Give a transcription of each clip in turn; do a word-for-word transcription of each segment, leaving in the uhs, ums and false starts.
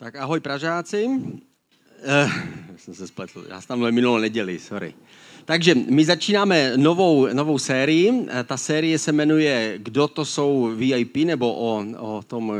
Tak ahoj Pražáci. Eh, jsem se spletl, já jsem tam minulou neděli, sorry. Takže my začínáme novou, novou sérii. Ta série se jmenuje Kdo to jsou V I P, nebo o, o tom,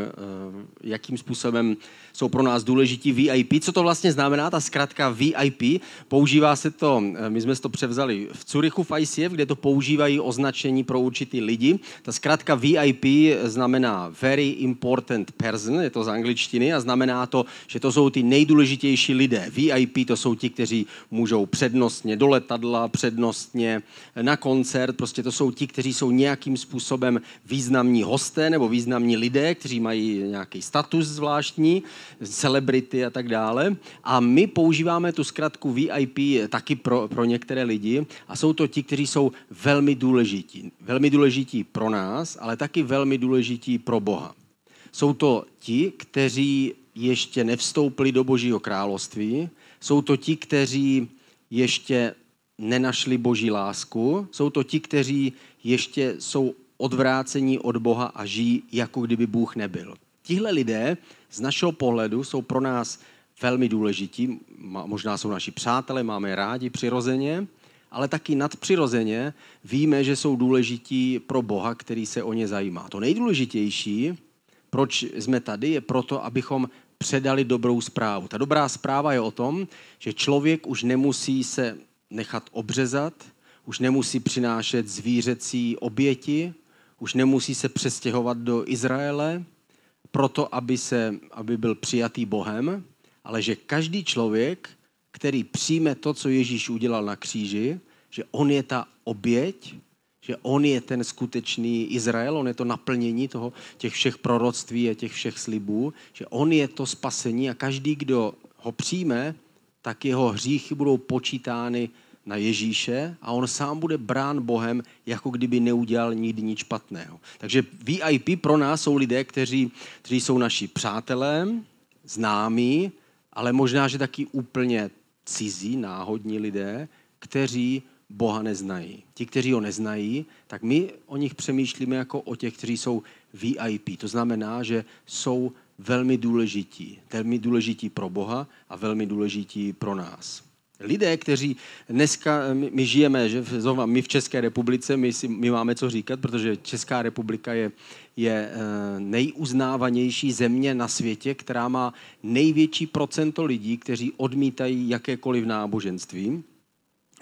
jakým způsobem jsou pro nás důležití V I P. Co to vlastně znamená, ta zkratka V I P? Používá se to, my jsme to převzali v Curychu v I C F, kde to používají označení pro určitý lidi. Ta zkratka V I P znamená Very Important Person, je to z angličtiny, a znamená to, že to jsou ty nejdůležitější lidé. V I P to jsou ti, kteří můžou přednostně do letadla, přednostně na koncert, prostě to jsou ti, kteří jsou nějakým způsobem významní hosté nebo významní lidé, kteří mají nějaký status zvláštní, celebrity a tak dále. A my používáme tu zkratku V I P taky pro, pro některé lidi a jsou to ti, kteří jsou velmi důležití. Velmi důležití pro nás, ale taky velmi důležití pro Boha. Jsou to ti, kteří ještě nevstoupili do Božího království, jsou to ti, kteří ještě nenašli Boží lásku, jsou to ti, kteří ještě jsou odvrácení od Boha a žijí, jako kdyby Bůh nebyl. Tihle lidé z našeho pohledu jsou pro nás velmi důležití, možná jsou naši přátelé, máme je rádi přirozeně, ale taky nadpřirozeně víme, že jsou důležití pro Boha, který se o ně zajímá. To nejdůležitější, proč jsme tady, je proto, abychom předali dobrou zprávu. Ta dobrá zpráva je o tom, že člověk už nemusí se nechat obřezat, už nemusí přinášet zvířecí oběti, už nemusí se přestěhovat do Izraele, proto, aby, se, aby byl přijatý Bohem, ale že každý člověk, který přijme to, co Ježíš udělal na kříži, že on je ta oběť, že on je ten skutečný Izrael, on je to naplnění toho, těch všech proroctví a těch všech slibů, že on je to spasení a každý, kdo ho přijme, tak jeho hříchy budou počítány na Ježíše a on sám bude brán Bohem, jako kdyby neudělal nikdy nic špatného. Takže V I P pro nás jsou lidé, kteří, kteří jsou naši přátelé, známí, ale možná, že taky úplně cizí, náhodní lidé, kteří Boha neznají. Ti, kteří ho neznají, tak my o nich přemýšlíme jako o těch, kteří jsou V I P. To znamená, že jsou velmi důležití. Velmi důležití pro Boha a velmi důležití pro nás. Lidé, kteří dneska, my žijeme, že my v České republice, my, si, my máme co říkat, protože Česká republika je, je nejuznávanější země na světě, která má největší procento lidí, kteří odmítají jakékoliv náboženství.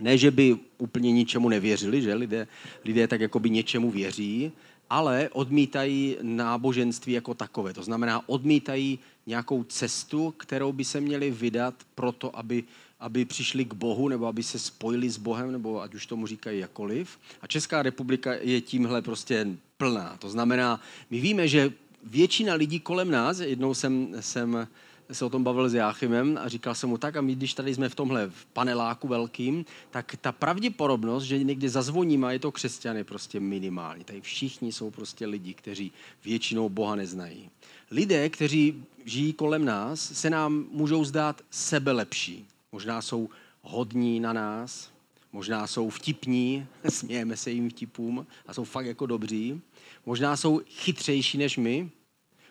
Ne, že by úplně ničemu nevěřili, že lidé, lidé tak jakoby něčemu věří, ale odmítají náboženství jako takové. To znamená, odmítají nějakou cestu, kterou by se měli vydat proto, aby aby přišli k Bohu, nebo aby se spojili s Bohem, nebo ať už tomu říkají jakoliv. A Česká republika je tímhle prostě plná. To znamená, my víme, že většina lidí kolem nás, jednou jsem, jsem se o tom bavil s Jáchymem a říkal jsem mu tak, a my, když tady jsme v tomhle paneláku velkým, tak ta pravděpodobnost, že někde zazvoníme, a je to křesťany, prostě minimální. Tady všichni jsou prostě lidi, kteří většinou Boha neznají. Lidé, kteří žijí kolem nás, se nám můžou zdát sebelepší. Možná jsou hodní na nás, možná jsou vtipní, smějeme se jim vtipům a jsou fakt jako dobří. Možná jsou chytřejší než my,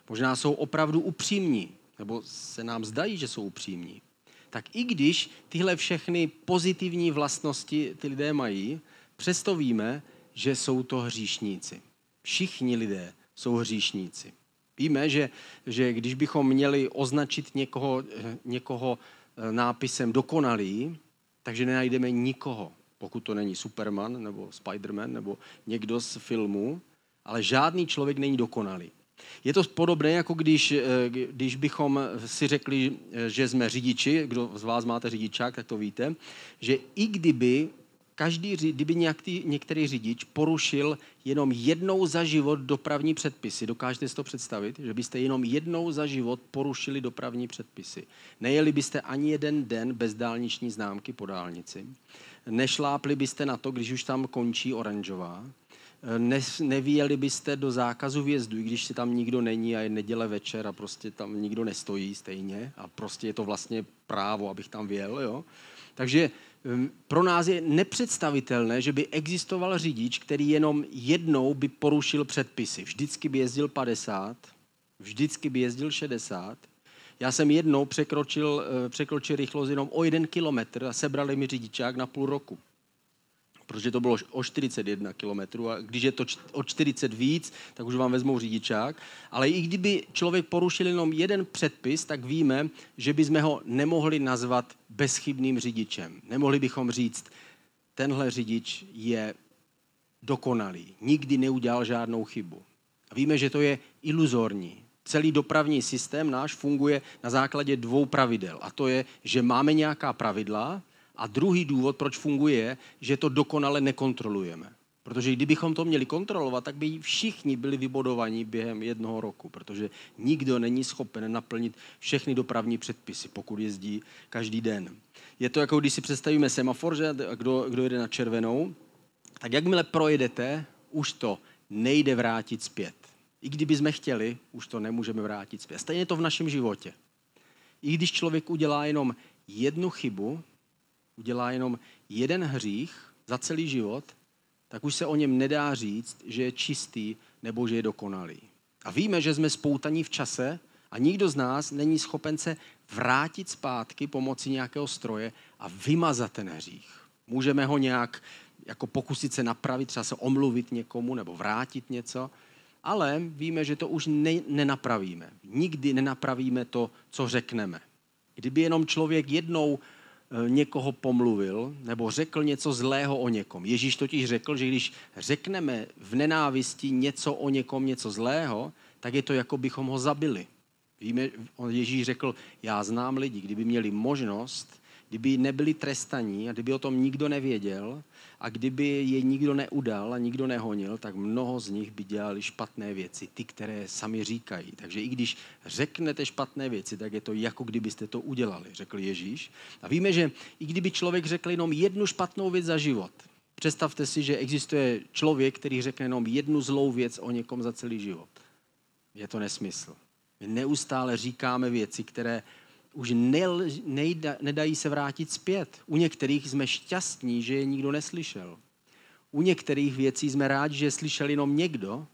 možná jsou opravdu upřímní, nebo se nám zdají, že jsou upřímní. Tak i když tyhle všechny pozitivní vlastnosti ty lidé mají, přesto víme, že jsou to hříšníci. Všichni lidé jsou hříšníci. Víme, že, že když bychom měli označit někoho, někoho nápisem dokonalý, takže nenajdeme nikoho, pokud to není Superman nebo Spiderman nebo někdo z filmu, ale žádný člověk není dokonalý. Je to podobné, jako když, když bychom si řekli, že jsme řidiči, kdo z vás máte řidičák, tak to víte, že i kdyby, každý, kdyby nějaký, některý řidič porušil jenom jednou za život dopravní předpisy. Dokážete si to představit, že byste jenom jednou za život porušili dopravní předpisy. Nejeli byste ani jeden den bez dálniční známky po dálnici. Nešlápli byste na to, když už tam končí oranžová. Ne, nevyjeli byste do zákazu vjezdu, když si tam nikdo není a je neděle večer a prostě tam nikdo nestojí stejně. A prostě je to vlastně právo, abych tam vjel. Jo? Takže pro nás je nepředstavitelné, že by existoval řidič, který jenom jednou by porušil předpisy. Vždycky by jezdil padesát, vždycky by jezdil šedesát, Já jsem jednou překročil, překročil rychlost jenom o jeden kilometr a sebrali mi řidičák na půl roku. Protože to bylo o čtyřicet jedna kilometrů a když je to o čtyřicet víc, tak už vám vezmou řidičák. Ale i kdyby člověk porušil jenom jeden předpis, tak víme, že bychom ho nemohli nazvat bezchybným řidičem. Nemohli bychom říct, tenhle řidič je dokonalý, nikdy neudělal žádnou chybu. A víme, že to je iluzorní. Celý dopravní systém náš funguje na základě dvou pravidel. A to je, že máme nějaká pravidla, a druhý důvod, proč funguje, že to dokonale nekontrolujeme. Protože kdybychom to měli kontrolovat, tak by všichni byli vybodovaní během jednoho roku, protože nikdo není schopen naplnit všechny dopravní předpisy, pokud jezdí každý den. Je to jako když si představíme semafor, že kdo, kdo jede na červenou, tak jakmile projedete, už to nejde vrátit zpět. I kdybychom chtěli, už to nemůžeme vrátit zpět. Stejně je to v našem životě. I když člověk udělá jenom jednu chybu, udělá jenom jeden hřích za celý život, tak už se o něm nedá říct, že je čistý nebo že je dokonalý. A víme, že jsme spoutaní v čase a nikdo z nás není schopen se vrátit zpátky pomocí nějakého stroje a vymazat ten hřích. Můžeme ho nějak jako pokusit se napravit, třeba se omluvit někomu nebo vrátit něco, ale víme, že to už ne- nenapravíme. Nikdy nenapravíme to, co řekneme. Kdyby jenom člověk jednou někoho pomluvil nebo řekl něco zlého o někom. Ježíš totiž řekl, že když řekneme v nenávisti něco o někom, něco zlého, tak je to, jako bychom ho zabili. Víme, Ježíš řekl, já znám lidi, kdyby měli možnost, kdyby nebyli trestaní a kdyby o tom nikdo nevěděl a kdyby je nikdo neudal a nikdo nehonil, tak mnoho z nich by dělali špatné věci, ty, které sami říkají. Takže i když řeknete špatné věci, tak je to jako kdybyste to udělali, řekl Ježíš. A víme, že i kdyby člověk řekl jenom jednu špatnou věc za život, představte si, že existuje člověk, který řekne jenom jednu zlou věc o někom za celý život. Je to nesmysl. My neustále říkáme věci, které už nel, nejda, nedají se vrátit zpět. U některých jsme šťastní, že je nikdo neslyšel. U některých věcí jsme rádi, že je slyšel jenom někdo,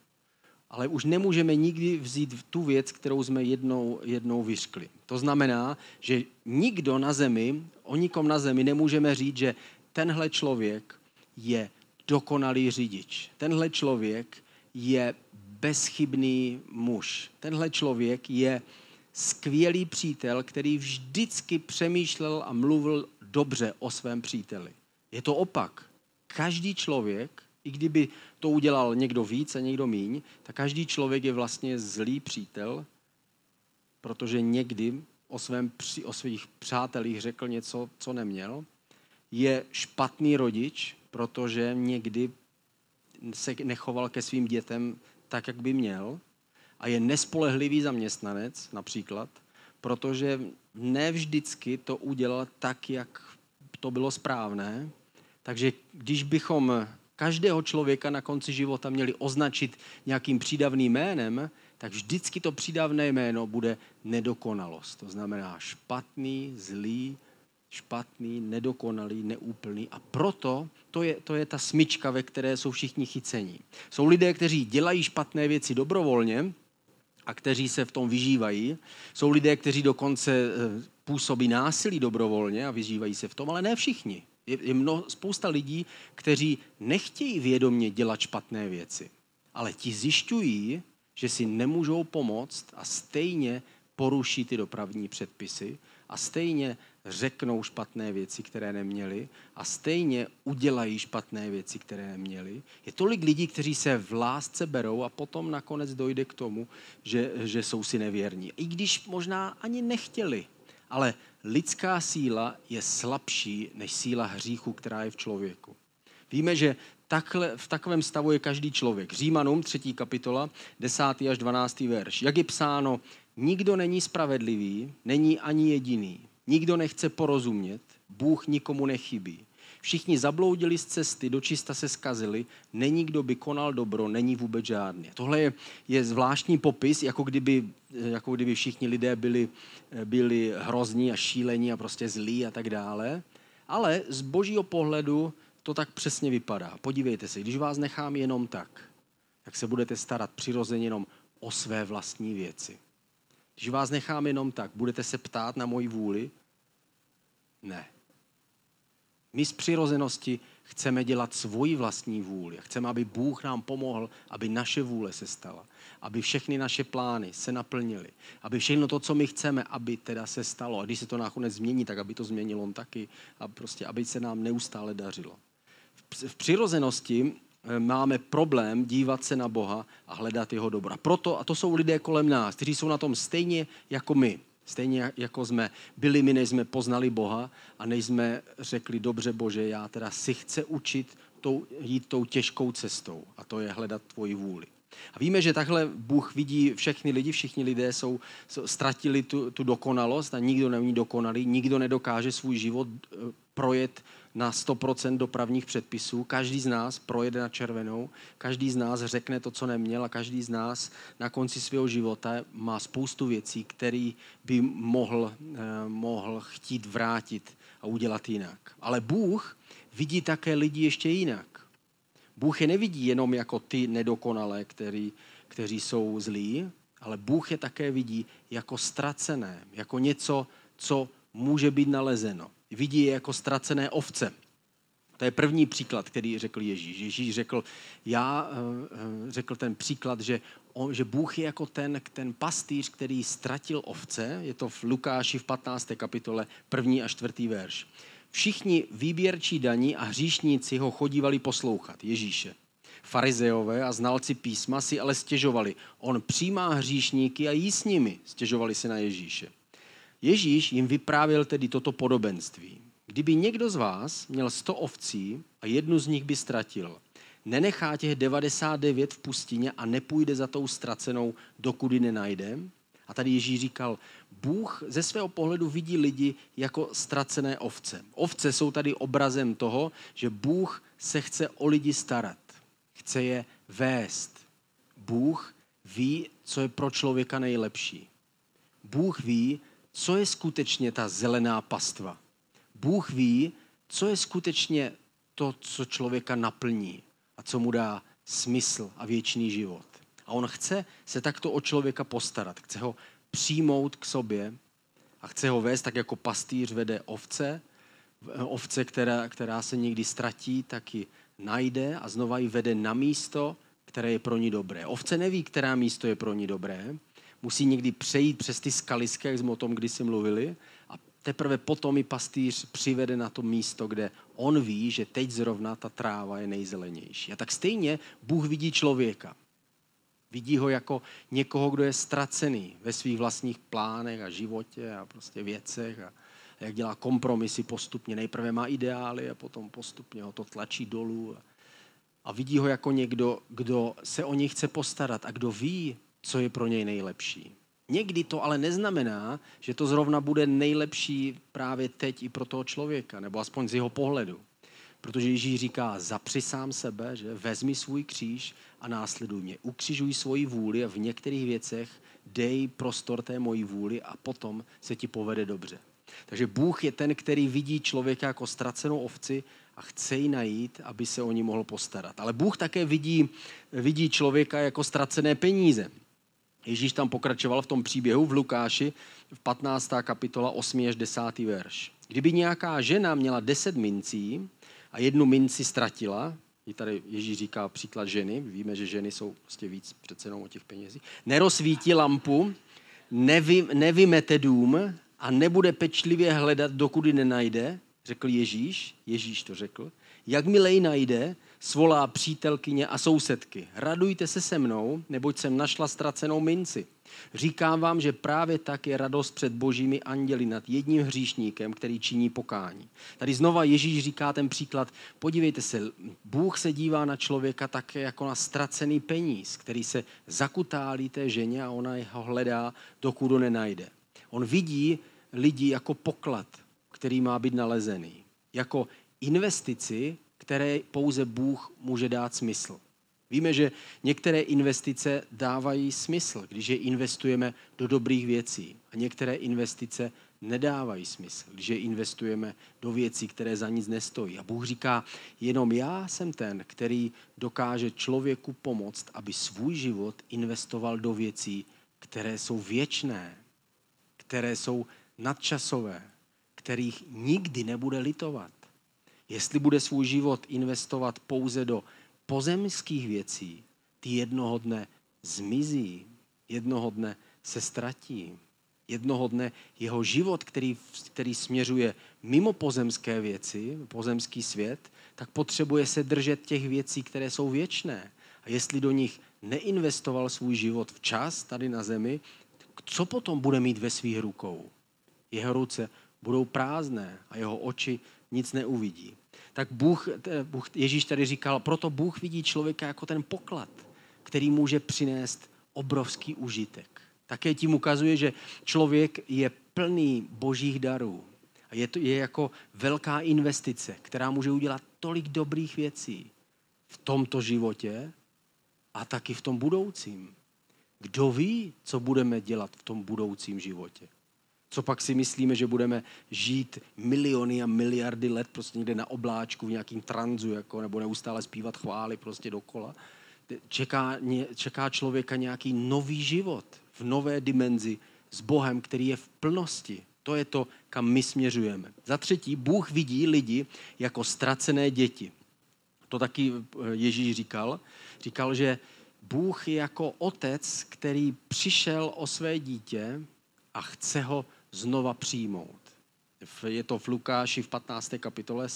ale už nemůžeme nikdy vzít tu věc, kterou jsme jednou, jednou vyřkli. To znamená, že nikdo na zemi, o nikom na zemi nemůžeme říct, že tenhle člověk je dokonalý řidič. Tenhle člověk je bezchybný muž. Tenhle člověk je skvělý přítel, který vždycky přemýšlel a mluvil dobře o svém příteli. Je to opak. Každý člověk, i kdyby to udělal někdo víc a někdo míň, tak každý člověk je vlastně zlý přítel, protože někdy o, svém, o svých přátelích řekl něco, co neměl. Je špatný rodič, protože někdy se nechoval ke svým dětem tak, jak by měl. A je nespolehlivý zaměstnanec, například, protože ne vždycky to udělal tak, jak to bylo správné. Takže když bychom každého člověka na konci života měli označit nějakým přídavným jménem, tak vždycky to přídavné jméno bude nedokonalost. To znamená špatný, zlý, špatný, nedokonalý, neúplný. A proto to je, to je ta smyčka, ve které jsou všichni chycení. Jsou lidé, kteří dělají špatné věci dobrovolně, a kteří se v tom vyžívají. Jsou lidé, kteří dokonce působí násilí dobrovolně a vyžívají se v tom, ale ne všichni. Je, je mno, spousta lidí, kteří nechtějí vědomě dělat špatné věci, ale ti zjišťují, že si nemůžou pomoct a stejně poruší ty dopravní předpisy a stejně řeknou špatné věci, které neměli a stejně udělají špatné věci, které neměli. Je tolik lidí, kteří se v lásce berou a potom nakonec dojde k tomu, že, že jsou si nevěrní. I když možná ani nechtěli, ale lidská síla je slabší než síla hříchu, která je v člověku. Víme, že takhle, v takovém stavu je každý člověk. Římanům, třetí kapitola, desátý až dvanáctý verš. Jak je psáno, nikdo není spravedlivý, není ani jediný. Nikdo nechce porozumět, Bůh nikomu nechybí. Všichni zabloudili z cesty, dočista se skazili, není kdo by konal dobro, není vůbec žádný. Tohle je, je zvláštní popis, jako kdyby, jako kdyby všichni lidé byli, byli hrozní a šílení a prostě zlí a tak dále. Ale z božího pohledu to tak přesně vypadá. Podívejte se, když vás nechám jenom tak, tak se budete starat přirozeně jenom o své vlastní věci. Když vás nechám jenom tak, budete se ptát na moji vůli? Ne. My z přirozenosti chceme dělat svoji vlastní vůli. Chceme, aby Bůh nám pomohl, aby naše vůle se stala. Aby všechny naše plány se naplnily. Aby všechno to, co my chceme, aby teda se stalo. A když se to nakonec změní, tak aby to změnil on taky. A prostě, aby se nám neustále dařilo. V přirozenosti máme problém dívat se na Boha a hledat jeho dobra. Proto, a to jsou lidé kolem nás, kteří jsou na tom stejně jako my. Stejně jako jsme byli my, než jsme poznali Boha a než jsme řekli, dobře Bože, já teda si chci učit tou, jít tou těžkou cestou a to je hledat tvoji vůli. A víme, že takhle Bůh vidí všechny lidi, všichni lidé jsou, ztratili tu, tu dokonalost a nikdo není dokonalý, nikdo nedokáže svůj život projet na sto procent dopravních předpisů. Každý z nás projede na červenou, každý z nás řekne to, co neměl a každý z nás na konci svého života má spoustu věcí, které by mohl, mohl chtít vrátit a udělat jinak. Ale Bůh vidí také lidi ještě jinak. Bůh je nevidí jenom jako ty nedokonalé, který, kteří jsou zlí, ale Bůh je také vidí jako ztracené, jako něco, co může být nalezeno. Vidí je jako ztracené ovce. To je první příklad, který řekl Ježíš. Ježíš řekl, já řekl ten příklad, že, on, že Bůh je jako ten, ten pastýř, který ztratil ovce. Je to v Lukáši v patnácté kapitole, první a čtvrtý verš. Všichni výběrčí daní a hříšníci ho chodívali poslouchat, Ježíše. Farizeové a znalci písma si ale stěžovali. On přijímá hříšníky a jí s nimi, stěžovali se na Ježíše. Ježíš jim vyprávěl tedy toto podobenství. Kdyby někdo z vás měl sto ovcí a jednu z nich by ztratil, nenechá těch devadesát devět v pustině a nepůjde za tou ztracenou, dokud ji nenajde? A tady Ježíš říkal, Bůh ze svého pohledu vidí lidi jako ztracené ovce. Ovce jsou tady obrazem toho, že Bůh se chce o lidi starat. Chce je vést. Bůh ví, co je pro člověka nejlepší. Bůh ví, co je skutečně ta zelená pastva. Bůh ví, co je skutečně to, co člověka naplní a co mu dá smysl a věčný život. A on chce se takto o člověka postarat. Chce ho přijmout k sobě a chce ho vést, tak jako pastýř vede ovce. Ovce, která, která se někdy ztratí, tak ji najde a znova ji vede na místo, které je pro ní dobré. Ovce neví, která místo je pro ní dobré. Musí někdy přejít přes ty skaliské, jak jsme o tom kdysi mluvili, a teprve potom i pastýř přivede na to místo, kde on ví, že teď zrovna ta tráva je nejzelenější. A tak stejně Bůh vidí člověka. Vidí ho jako někoho, kdo je ztracený ve svých vlastních plánech a životě a prostě věcech a jak dělá kompromisy postupně. Nejprve má ideály a potom postupně ho to tlačí dolů. A vidí ho jako někdo, kdo se o něj chce postarat a kdo ví, co je pro něj nejlepší. Někdy to ale neznamená, že to zrovna bude nejlepší právě teď i pro toho člověka, nebo aspoň z jeho pohledu. Protože Ježíš říká, zapři sám sebe, že vezmi svůj kříž a následuj mě. Ukřižuj svoji vůli a v některých věcech dej prostor té mojí vůli a potom se ti povede dobře. Takže Bůh je ten, který vidí člověka jako ztracenou ovci a chce ji najít, aby se o ní mohl postarat. Ale Bůh také vidí, vidí člověka jako ztracené peníze. Ježíš tam pokračoval v tom příběhu v Lukáši v patnácté kapitola osmý až desátý verš. Kdyby nějaká žena měla deset mincí a jednu minci ztratila, i tady Ježíš říká příklad ženy, víme, že ženy jsou prostě víc přece jenom o těch penězích, nerozsvítí lampu, nevy, nevymete dům a nebude pečlivě hledat, dokud ji nenajde, řekl Ježíš, Ježíš to řekl, jakmile ji najde, svolá přítelkyně a sousedky. Radujte se se mnou, neboť jsem našla ztracenou minci. Říkám vám, že právě tak je radost před božími anděli nad jedním hříšníkem, který činí pokání. Tady znova Ježíš říká ten příklad, podívejte se, Bůh se dívá na člověka také jako na ztracený peníz, který se zakutálí té ženě a ona ho hledá, dokud ho nenajde. On vidí lidi jako poklad, který má být nalezený. Jako investici, které pouze Bůh může dát smysl. Víme, že některé investice dávají smysl, když je investujeme do dobrých věcí. A některé investice nedávají smysl, když je investujeme do věcí, které za nic nestojí. A Bůh říká, jenom já jsem ten, který dokáže člověku pomoct, aby svůj život investoval do věcí, které jsou věčné, které jsou nadčasové, kterých nikdy nebude litovat. Jestli bude svůj život investovat pouze do pozemských věcí, ty jednoho dne zmizí, jednoho dne se ztratí. Jednoho dne jeho život, který, který směřuje mimo pozemské věci, pozemský svět, tak potřebuje se držet těch věcí, které jsou věčné. A jestli do nich neinvestoval svůj život včas tady na zemi, co potom bude mít ve svých rukou? Jeho ruce budou prázdné a jeho oči nic neuvidí. Tak Bůh, Bůh, Ježíš tady říkal, proto Bůh vidí člověka jako ten poklad, který může přinést obrovský užitek. Také tím ukazuje, že člověk je plný božích darů. A je to je jako velká investice, která může udělat tolik dobrých věcí v tomto životě a taky v tom budoucím. Kdo ví, co budeme dělat v tom budoucím životě? Co pak si myslíme, že budeme žít miliony a miliardy let prostě někde na obláčku, v nějakým tranzu, jako, nebo neustále zpívat chvály prostě dokola? Čeká, čeká člověka nějaký nový život v nové dimenzi s Bohem, který je v plnosti. To je to, kam my směřujeme. Za třetí, Bůh vidí lidi jako ztracené děti. To taky Ježíš říkal. Říkal, že Bůh je jako otec, který přišel o své dítě a chce ho znova přijmout. Je to v Lukáši v patnácté kapitole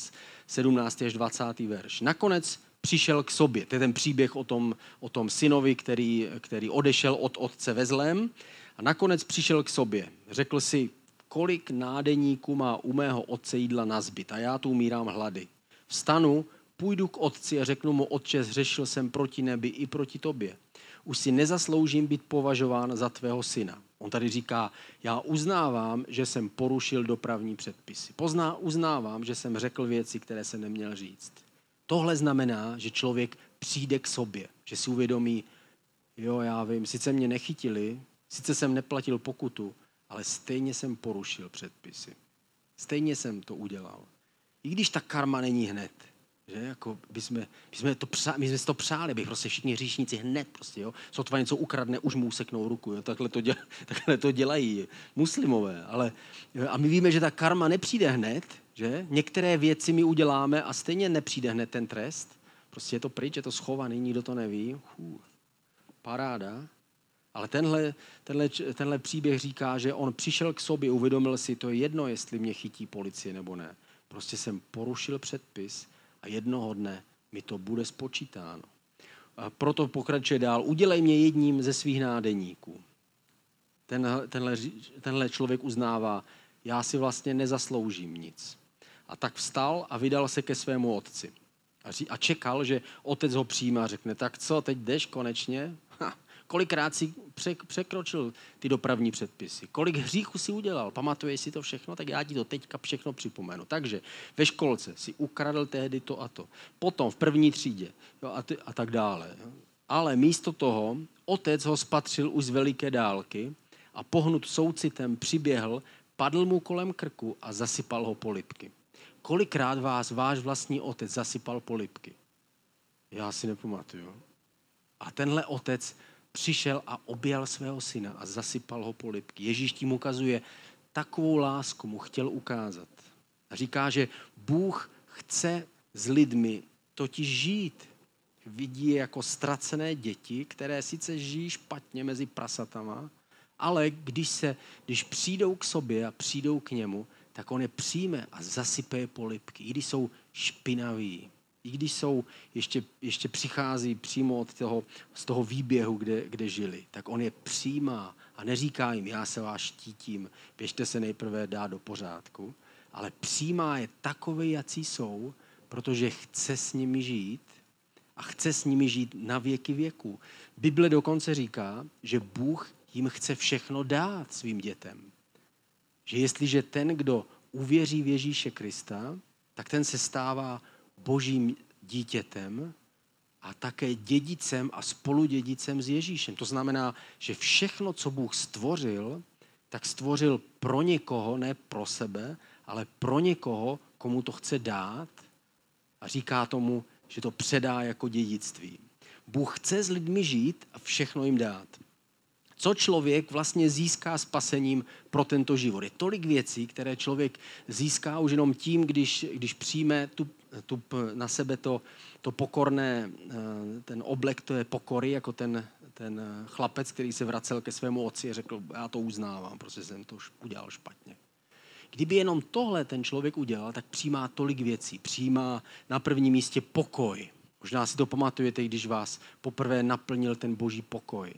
sedmnáctý až dvacátý verš. Nakonec přišel k sobě. To je ten příběh o tom, o tom synovi, který, který odešel od otce ve zlém a nakonec přišel k sobě. Řekl si, kolik nádeníků má u mého otce jídla nazbyt a já tu umírám hlady. Vstanu, půjdu k otci a řeknu mu, otče, zhřešil jsem proti nebi i proti tobě. Už si nezasloužím být považován za tvého syna. On tady říká, já uznávám, že jsem porušil dopravní předpisy. Pozná, uznávám, že jsem řekl věci, které jsem neměl říct. Tohle znamená, že člověk přijde k sobě, že si uvědomí, jo, já vím, sice mě nechytili, sice jsem neplatil pokutu, ale stejně jsem porušil předpisy. Stejně jsem to udělal. I když ta karma není hned, že, jako by jsme, by jsme to přáli, my jsme si to přáli, bych prostě všichni hříšníci hned prostě, jo, sotva něco ukradne, už mu useknou ruku, jo, takhle to dělají, takhle to dělají muslimové, ale a my víme, že ta karma nepřijde hned, že? Některé věci my uděláme a stejně nepřijde hned ten trest. Prostě je to pryč, je to schovaný, nikdo to neví. Chů, paráda. Ale tenhle, tenhle, tenhle příběh říká, že on přišel k sobě, uvědomil si, to je jedno, jestli mě chytí policie nebo ne. Prostě jsem porušil předpis a jednoho dne mi to bude spočítáno. A proto pokračuje dál. Udělej mě jedním ze svých nádeníků. Tenhle, tenhle, tenhle člověk uznává, já si vlastně nezasloužím nic. A tak vstal a vydal se ke svému otci. A, ří, a čekal, že otec ho přijme a řekne, tak co, teď jdeš konečně? Ha, kolikrát si překročil ty dopravní předpisy? Kolik hříchů si udělal? Pamatuješ si to všechno? Tak já ti to teďka všechno připomenu. Takže ve školce si ukradl tehdy to a to. Potom v první třídě jo, a, ty, a tak dále. Ale místo toho otec ho spatřil už z veliké dálky a pohnut soucitem přiběhl, padl mu kolem krku a zasypal ho polibky. Kolikrát vás váš vlastní otec zasypal polibky? Já si nepamatuju. A tenhle otec přišel a objal svého syna a zasypal ho polibky. Ježíš tím ukazuje, takovou lásku mu chtěl ukázat. A říká, že Bůh chce s lidmi totiž žít. Vidí je jako ztracené děti, které sice žijí špatně mezi prasatama, ale když, se, když přijdou k sobě a přijdou k němu, tak on je přijme a zasype je polibky. I když jsou špinaví, i když jsou, ještě, ještě přichází přímo od toho, z toho výběhu, kde, kde žili, tak on je přijímá a neříká jim, já se vás štítím, běžte se nejprve dát do pořádku, ale přijímá je takové, jací jsou, protože chce s nimi žít a chce s nimi žít na věky věků. Bible dokonce říká, že Bůh jim chce všechno dát svým dětem. Že jestliže ten, kdo uvěří v Ježíše Krista, tak ten se stává božím dítětem a také dědicem a spoludědicem s Ježíšem. To znamená, že všechno, co Bůh stvořil, tak stvořil pro někoho, ne pro sebe, ale pro někoho, komu to chce dát a říká tomu, že to předá jako dědictví. Bůh chce s lidmi žít a všechno jim dát. co člověk vlastně získá spasením pro tento život. Je tolik věcí, které člověk získá už jenom tím, když, když přijme tu, tu, na sebe to, to pokorné, ten oblek, to je pokory, jako ten, ten chlapec, který se vracel ke svému otci a řekl, já to uznávám, protože jsem to udělal špatně. Kdyby jenom tohle ten člověk udělal, tak přijímá tolik věcí. Přijímá na prvním místě pokoj. Možná si to pamatujete, když vás poprvé naplnil ten boží pokoj.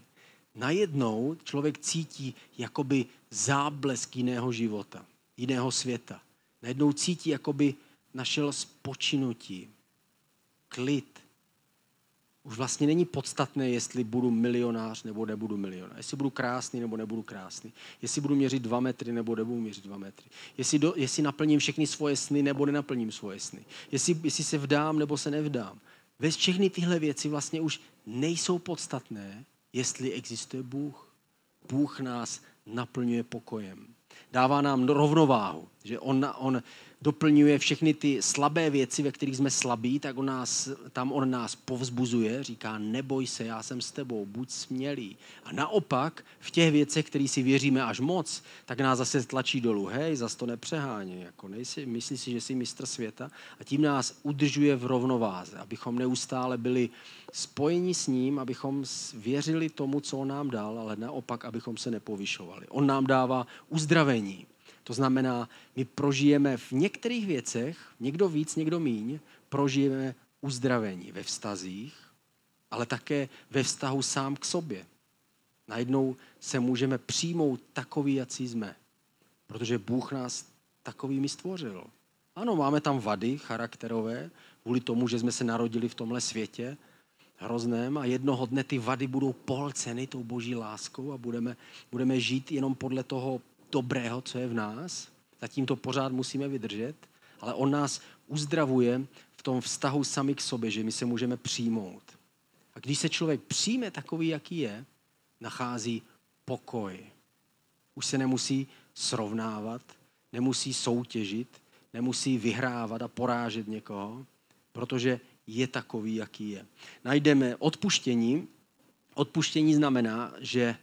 Najednou člověk cítí jakoby záblesk jiného života, jiného světa. Najednou cítí, jakoby našel spočinutí, klid. Už vlastně není podstatné, jestli budu milionář nebo nebudu milionář. Jestli budu krásný nebo nebudu krásný. Jestli budu měřit dva metry nebo nebudu měřit dva metry. Jestli, do, jestli naplním všechny svoje sny nebo nenaplním svoje sny. Jestli, jestli se vdám nebo se nevdám. Vez všechny tyhle věci vlastně už nejsou podstatné, jestli existuje Bůh. Bůh nás naplňuje pokojem. Dává nám rovnováhu, že on, on doplňuje všechny ty slabé věci, ve kterých jsme slabí, tak on nás, tam on nás povzbuzuje, říká, neboj se, já jsem s tebou, buď smělý. A naopak v těch věcech, které si věříme až moc, tak nás zase tlačí dolů, hej, zas to nepřeháně, jako nejsi, myslí si, že jsi mistr světa a tím nás udržuje v rovnováze, abychom neustále byli spojeni s ním, abychom věřili tomu, co on nám dal, ale naopak, abychom se nepovyšovali. On nám dává uzdravení. To znamená, my prožijeme v některých věcech, někdo víc, někdo míň, prožijeme uzdravení ve vztazích, ale také ve vztahu sám k sobě. Najednou se můžeme přijmout takový, jací jsme, protože Bůh nás takovými stvořil. Ano, máme tam vady charakterové, kvůli tomu, že jsme se narodili v tomhle světě hrozném a jednoho dne ty vady budou polceny tou boží láskou a budeme, budeme žít jenom podle toho dobrého, co je v nás. Zatím to pořád musíme vydržet, ale on nás uzdravuje v tom vztahu sami k sobě, že my se můžeme přijmout. A když se člověk přijme takový, jaký je, nachází pokoj. Už se nemusí srovnávat, nemusí soutěžit, nemusí vyhrávat a porážet někoho, protože je takový, jaký je. Najdeme odpuštění. Odpuštění znamená, že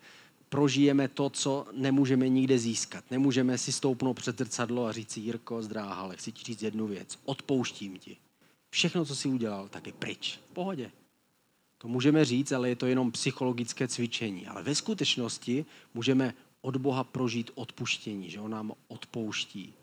prožijeme to, co nemůžeme nikde získat. Nemůžeme si stoupnout před zrcadlo a říct, Jirko, Zdráhale, chci ti říct jednu věc. Odpouštím ti. Všechno, co jsi udělal, tak je pryč. V pohodě. To můžeme říct, ale je to jenom psychologické cvičení. Ale ve skutečnosti můžeme od Boha prožít odpuštění, že on nám odpouští.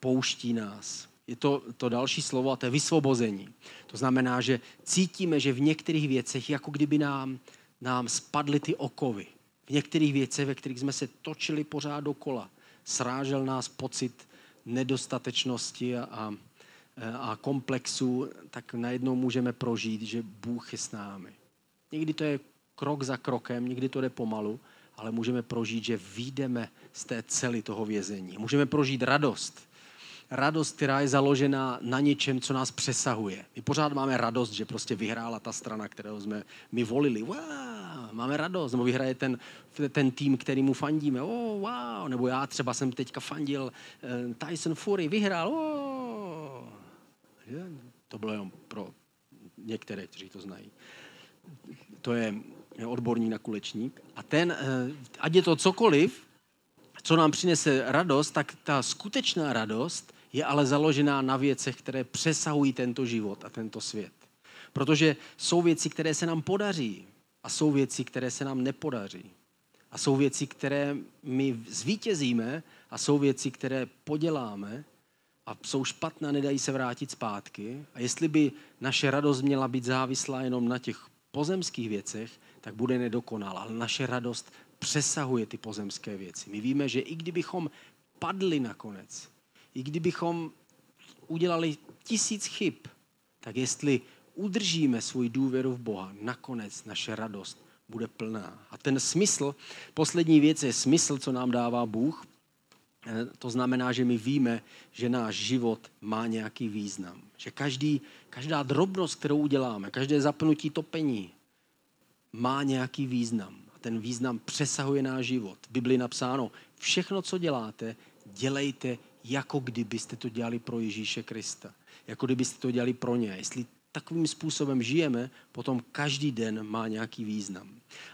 Pouští nás. Je to, to další slovo a to je vysvobození. To znamená, že cítíme, že v některých věcech, jako kdyby nám, nám spadly ty okovy. V některých věcech, ve kterých jsme se točili pořád dokola, srážel nás pocit nedostatečnosti a, a komplexu, tak najednou můžeme prožít, že Bůh je s námi. Někdy to je krok za krokem, někdy to jde pomalu, ale můžeme prožít, že vyjdeme z té cely toho vězení. Můžeme prožít radost. Radost, která je založena na něčem, co nás přesahuje. My pořád máme radost, že prostě vyhrála ta strana, kterou jsme my volili. Wow, máme radost. Nebo vyhraje ten, ten tým, kterýmu fandíme. Oh, wow. Nebo já třeba jsem teďka fandil Tyson Fury, vyhrál. Oh. To bylo jenom pro některé, kteří to znají. To je odborník na kulečník. A ten, ať je to cokoliv, co nám přinese radost, tak ta skutečná radost je ale založená na věcech, které přesahují tento život a tento svět. Protože jsou věci, které se nám podaří a jsou věci, které se nám nepodaří. A jsou věci, které my zvítězíme a jsou věci, které poděláme a jsou špatné, nedají se vrátit zpátky. A jestli by naše radost měla být závislá jenom na těch pozemských věcech, tak bude nedokonalá. Ale naše radost přesahuje ty pozemské věci. My víme, že i kdybychom padli nakonec, i kdybychom udělali tisíc chyb, tak jestli udržíme svou důvěru v Boha, nakonec naše radost bude plná. A ten smysl, poslední věc je smysl, co nám dává Bůh. To znamená, že my víme, že náš život má nějaký význam. Že každý, každá drobnost, kterou uděláme, každé zapnutí topení má nějaký význam. Ten význam přesahuje náš život. V Biblii napsáno, všechno, co děláte, dělejte, jako kdybyste to dělali pro Ježíše Krista. Jako kdybyste to dělali pro ně. Jestli takovým způsobem žijeme, potom každý den má nějaký význam.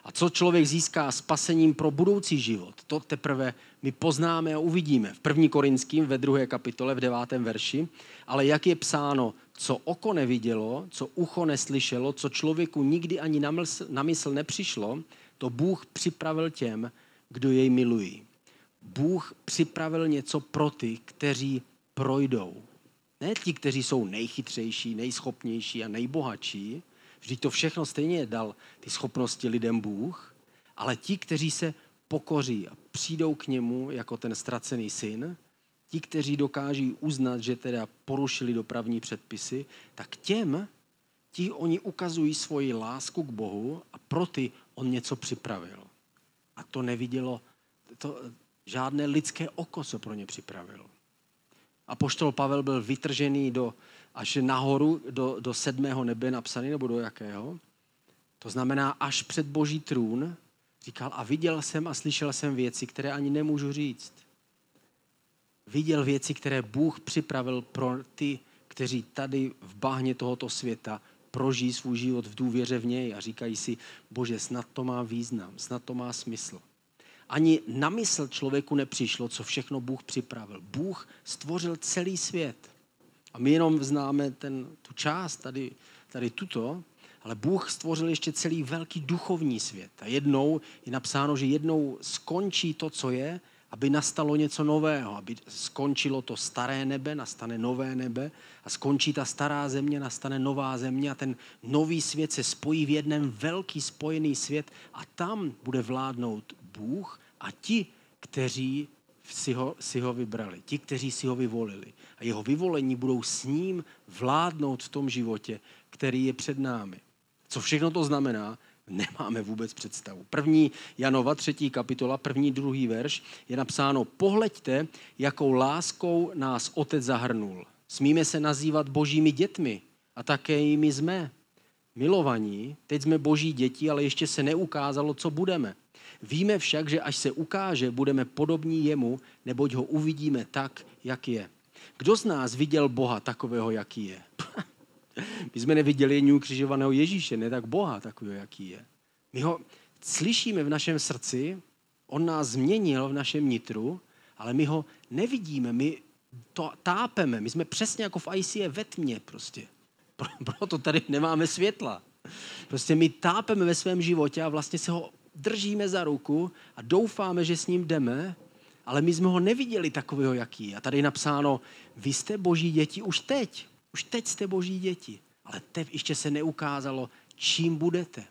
A co člověk získá spasením pro budoucí život, to teprve my poznáme a uvidíme. V první Korinským, ve druhé kapitole, v devátém verši, ale jak je psáno, co oko nevidělo, co ucho neslyšelo, co člověku nikdy ani na mysl, na mysl nepřišlo, to Bůh připravil těm, kdo jej milují. Bůh připravil něco pro ty, kteří projdou. Ne ti, kteří jsou nejchytřejší, nejschopnější a nejbohatší. Vždyť to všechno stejně dal ty schopnosti lidem Bůh, ale ti, kteří se pokoří a přijdou k němu jako ten ztracený syn, ti, kteří dokáží uznat, že teda porušili dopravní předpisy, tak těm, ti oni ukazují svoji lásku k Bohu a pro ty on něco připravil. A to nevidělo, to, žádné lidské oko se pro ně připravilo. Apoštol Pavel byl vytržený do, až nahoru do, do sedmého nebe napsaný, nebo do jakého. To znamená až před Boží trůn. Říkal, a viděl jsem a slyšel jsem věci, které ani nemůžu říct. Viděl věci, které Bůh připravil pro ty, kteří tady v bahně tohoto světa prožijí svůj život v důvěře v něj a říkají si, Bože, snad to má význam, snad to má smysl. Ani na mysl člověku nepřišlo, co všechno Bůh připravil. Bůh stvořil celý svět. A my jenom známe ten, tu část, tady, tady tuto, ale Bůh stvořil ještě celý velký duchovní svět. A jednou je napsáno, že jednou skončí to, co je, aby nastalo něco nového, aby skončilo to staré nebe, nastane nové nebe a skončí ta stará země, nastane nová země a ten nový svět se spojí v jeden velký spojený svět a tam bude vládnout Bůh a ti, kteří si ho, si ho vybrali, ti, kteří si ho vyvolili. A jeho vyvolení budou s ním vládnout v tom životě, který je před námi. Co všechno to znamená, nemáme vůbec představu. První Janova, třetí kapitola, první, druhý verš je napsáno, pohleďte, jakou láskou nás Otec zahrnul. Smíme se nazývat božími dětmi a také jimi jsme. Milovaní, teď jsme boží děti, ale ještě se neukázalo, co budeme. Víme však, že až se ukáže, budeme podobní jemu, neboť ho uvidíme tak, jak je. Kdo z nás viděl Boha takového, jaký je? My jsme neviděli jen ukřižovaného Ježíše, ne tak Boha takového, jaký je. My ho slyšíme v našem srdci, on nás změnil v našem nitru, ale my ho nevidíme, my to tápeme, my jsme přesně jako v I C F ve tmě prostě. Proto tady nemáme světla. Prostě my tápeme ve svém životě a vlastně se ho držíme za ruku a doufáme, že s ním jdeme, ale my jsme ho neviděli takového, jaký je. A tady je napsáno, vy jste boží děti už teď. Už teď jste boží děti, ale teď ještě se neukázalo, čím budete.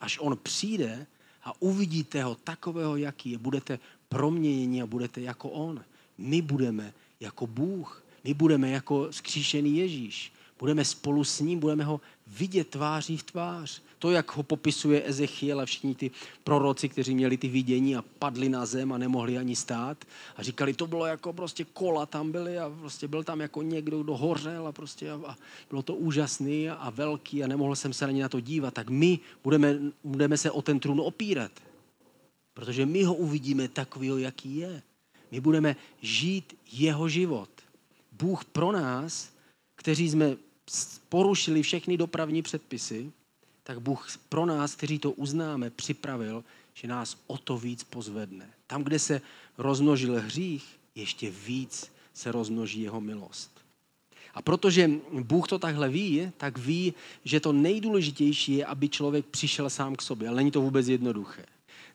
Až on přijde a uvidíte ho takového, jaký je, budete proměněni a budete jako on. My budeme jako Bůh, my budeme jako vzkříšený Ježíš. Budeme spolu s ním, budeme ho vidět tváří v tvář. To, jak ho popisuje Ezechiel a všichni ty proroci, kteří měli ty vidění a padli na zem a nemohli ani stát. A říkali, to bylo jako prostě kola tam byly a prostě byl tam jako někdo, kdo hořel a prostě a bylo to úžasný a velký a nemohl jsem se ani na to dívat. Tak my budeme, budeme se o ten trůn opírat, protože my ho uvidíme takovýho, jaký je. My budeme žít jeho život. Bůh pro nás, kteří jsme porušili všechny dopravní předpisy, tak Bůh pro nás, kteří to uznáme, připravil, že nás o to víc pozvedne. Tam, kde se rozmnožil hřích, ještě víc se rozmnoží jeho milost. A protože Bůh to takhle ví, tak ví, že to nejdůležitější je, aby člověk přišel sám k sobě. Ale není to vůbec jednoduché.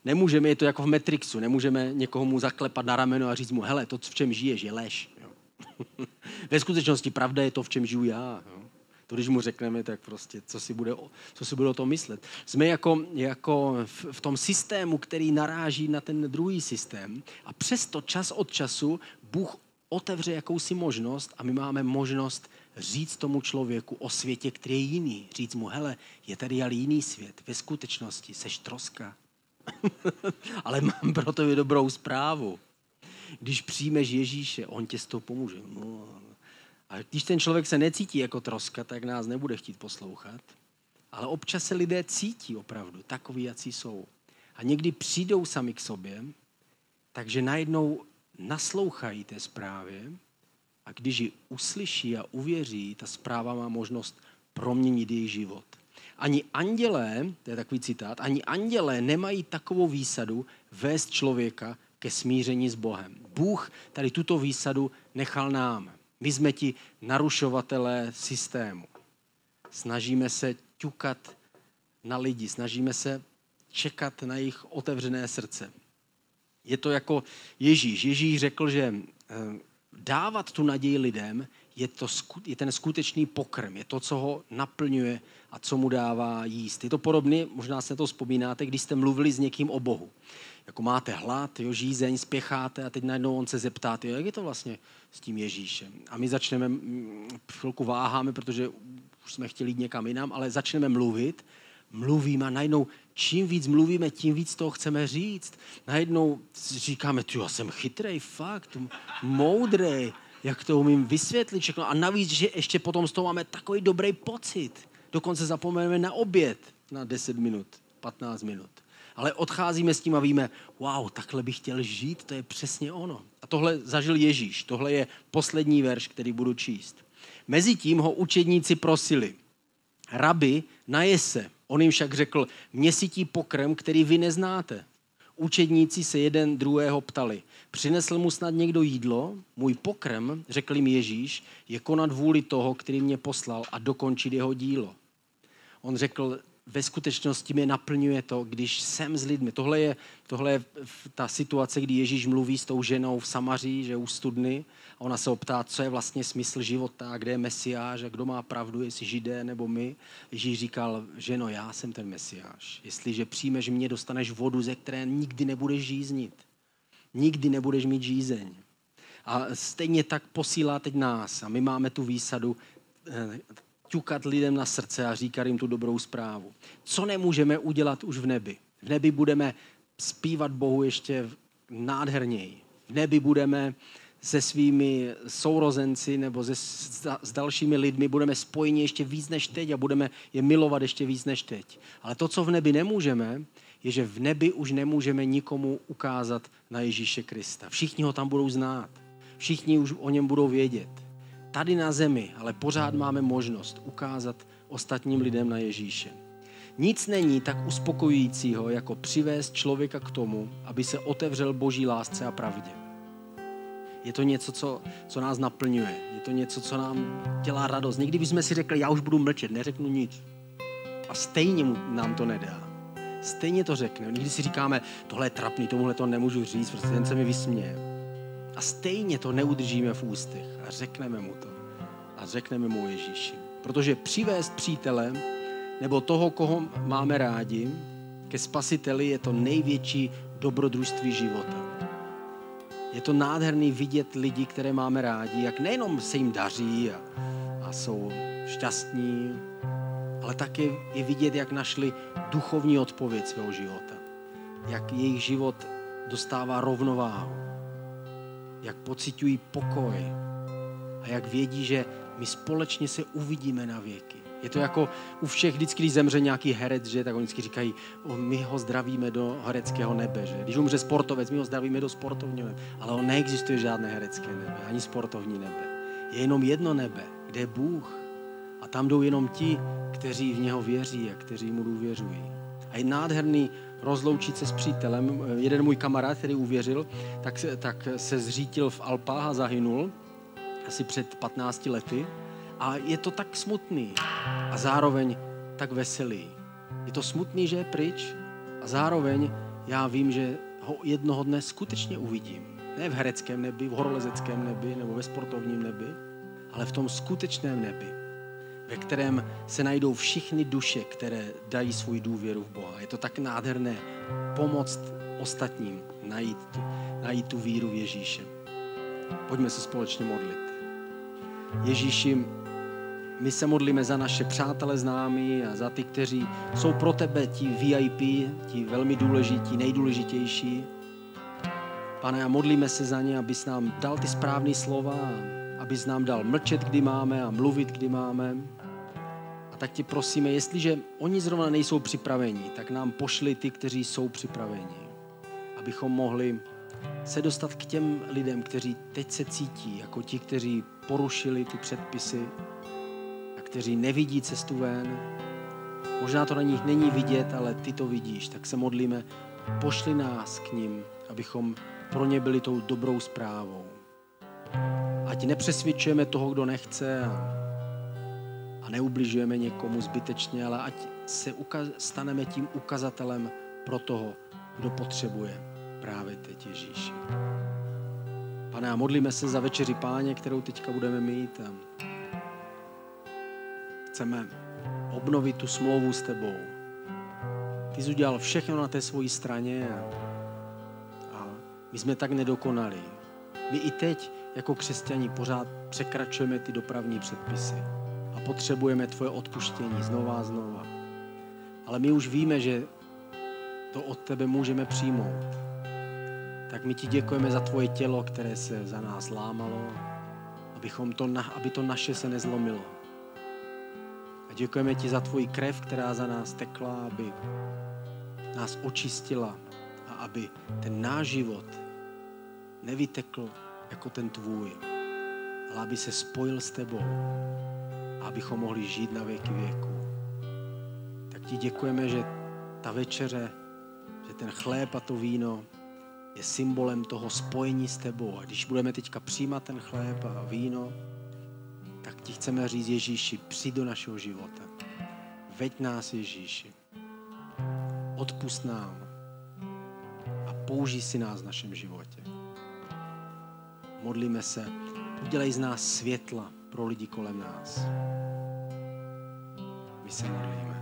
Nemůžeme, je to jako v Matrixu, nemůžeme někoho mu zaklepat na rameno a říct mu, hele, to, v čem žiješ, je lež. Ve skutečnosti pravda je to, v čem žiju já. Jo. To, když mu řekneme, tak prostě, co si bude, co si bude o tom myslet. Jsme jako, jako v, v tom systému, který naráží na ten druhý systém a přesto čas od času Bůh otevře jakousi možnost a my máme možnost říct tomu člověku o světě, který je jiný. Říct mu, hele, je tady ale jiný svět. Ve skutečnosti seš troska. Ale mám pro tebe dobrou zprávu. Když přijmeš Ježíše, on tě s tou pomůže. No. A když ten člověk se necítí jako troska, tak nás nebude chtít poslouchat. Ale občas se lidé cítí opravdu takový, jací jsou. A někdy přijdou sami k sobě, takže najednou naslouchají té zprávě a když ji uslyší a uvěří, ta zpráva má možnost proměnit její život. Ani andělé, to je takový citát, ani andělé nemají takovou výsadu vést člověka ke smíření s Bohem. Bůh tady tuto výsadu nechal nám. My jsme ti narušovatelé systému. Snažíme se ťukat na lidi, snažíme se čekat na jejich otevřené srdce. Je to jako Ježíš. Ježíš řekl, že dávat tu naději lidem je, to, je ten skutečný pokrm, je to, co ho naplňuje a co mu dává jíst. Je to podobné, možná se to vzpomínáte, když jste mluvili s někým o Bohu. Jako máte hlad, jo, žízeň, spěcháte a teď najednou on se zeptá, jo, jak je to vlastně s tím Ježíšem. A my začneme, chvilku váháme, protože už jsme chtěli jít někam jinam, ale začneme mluvit, mluvíme a najednou čím víc mluvíme, tím víc toho chceme říct. Najednou říkáme, ty, já jsem chytrej, fakt, moudrej, jak to umím vysvětlit všechno. A navíc, že ještě potom z toho máme takový dobrý pocit. Dokonce zapomeneme na oběd na deset minut, patnáct minut. Ale odcházíme s tím a víme, wow, takhle bych chtěl žít, to je přesně ono. A tohle zažil Ježíš, tohle je poslední verš, který budu číst. Mezitím ho učedníci prosili, rabi, najez se. On jim však řekl, mě sytí pokrm, který vy neznáte. Učedníci se jeden druhého ptali, přinesl mu snad někdo jídlo? Můj pokrm, řekl jim Ježíš, je konat vůli toho, který mě poslal a dokončit jeho dílo. On řekl, ve skutečnosti mě naplňuje to, když jsem s lidmi. Tohle je, tohle je ta situace, kdy Ježíš mluví s tou ženou v Samarii, že u studny, a ona se ho ptá, co je vlastně smysl života, kde je Mesiáš a kdo má pravdu, jestli Židé nebo my. Ježíš říkal, ženo, já jsem ten Mesiáš. Jestliže přijmeš mě, dostaneš vodu, ze které nikdy nebudeš žíznit. Nikdy nebudeš mít žízeň. A stejně tak posílá teď nás. A my máme tu výsadu ťukat lidem na srdce a říkat jim tu dobrou zprávu. Co nemůžeme udělat už v nebi? V nebi budeme zpívat Bohu ještě nádherněji. V nebi budeme se svými sourozenci nebo se, s, s dalšími lidmi budeme spojeni ještě víc než teď a budeme je milovat ještě víc než teď. Ale to, co v nebi nemůžeme, je, že v nebi už nemůžeme nikomu ukázat na Ježíše Krista. Všichni ho tam budou znát. Všichni už o něm budou vědět. Tady na zemi, ale pořád máme možnost ukázat ostatním lidem na Ježíše. Nic není tak uspokojujícího, jako přivést člověka k tomu, aby se otevřel Boží lásce a pravdě. Je to něco, co, co nás naplňuje. Je to něco, co nám dělá radost. Někdy bychom si řekli, já už budu mlčet, neřeknu nic. A stejně mu, nám to nedá. Stejně to řekne. Někdy si říkáme, tohle je trapný, tomuhle to nemůžu říct, protože ten se mi vysměje. A stejně to neudržíme v ústech a řekneme mu to. A řekneme mu Ježíši. Protože přivést přítele nebo toho, koho máme rádi, ke spasiteli je to největší dobrodružství života. Je to nádherný vidět lidi, které máme rádi, jak nejenom se jim daří a, a jsou šťastní, ale také i vidět, jak našli duchovní odpověď svého života. Jak jejich život dostává rovnováhu. Jak pociťují pokoj a jak vědí, že my společně se uvidíme na věky. Je to jako u všech, vždycky, když zemře nějaký herec, že, tak oni vždycky říkají, o, my ho zdravíme do hereckého nebe. Že? Když umře sportovec, my ho zdravíme do sportovního nebe. Ale on neexistuje žádné herecké nebe, ani sportovní nebe. Je jenom jedno nebe, kde je Bůh. A tam jdou jenom ti, kteří v něho věří a kteří mu důvěřují. A je nádherný rozloučit se s přítelem. Jeden můj kamarád, který uvěřil, tak se, tak se zřítil v Alpách a zahynul asi před patnácti lety. A je to tak smutný a zároveň tak veselý. Je to smutný, že je pryč a zároveň já vím, že ho jednoho dne skutečně uvidím. Ne v hereckém nebi, v horolezeckém nebi nebo ve sportovním nebi, ale v tom skutečném nebi, ve kterém se najdou všichni duše, které dají svůj důvěru v Boha. Je to tak nádherné pomoct ostatním najít tu, najít tu víru v Ježíše. Pojďme se společně modlit. Ježíši, my se modlíme za naše přátele, známí a za ty, kteří jsou pro tebe ti V I P, ti velmi důležití, nejdůležitější. Pane, a modlíme se za ně, abys nám dal ty správný slova, abys nám dal mlčet, kdy máme a mluvit, kdy máme. A tak tě prosíme, jestliže oni zrovna nejsou připraveni, tak nám pošli ty, kteří jsou připraveni, abychom mohli se dostat k těm lidem, kteří teď se cítí, jako ti, kteří porušili ty předpisy a kteří nevidí cestu ven. Možná to na nich není vidět, ale ty to vidíš. Tak se modlíme, pošli nás k nim, abychom pro ně byli tou dobrou zprávou. Ať nepřesvědčujeme toho, kdo nechce a, a neubližujeme někomu zbytečně, ale ať se uka- staneme tím ukazatelem pro toho, kdo potřebuje právě teď Ježíši. Pane, a modlíme se za večeři Páně, kterou teďka budeme mít. A chceme obnovit tu smlouvu s tebou. Ty jsi udělal všechno na té svojí straně a, a my jsme tak nedokonali. My i teď jako křesťani pořád překračujeme ty dopravní předpisy a potřebujeme tvoje odpuštění znova a znova. Ale my už víme, že to od tebe můžeme přijmout. Tak my ti děkujeme za tvoje tělo, které se za nás lámalo, abychom to, aby to naše se nezlomilo. A děkujeme ti za tvoji krev, která za nás tekla, aby nás očistila a aby ten náš život nevytekl jako ten tvůj, ale aby se spojil s tebou a abychom mohli žít na věky věku. Tak ti děkujeme, že ta večeře, že ten chléb a to víno je symbolem toho spojení s tebou. A když budeme teďka přijímat ten chléb a víno, tak ti chceme říct, Ježíši, přijď do našeho života. Veď nás, Ježíši. Odpusť nám a použij si nás v našem životě. Modlíme se, udělej z nás světla pro lidi kolem nás. My se modlíme.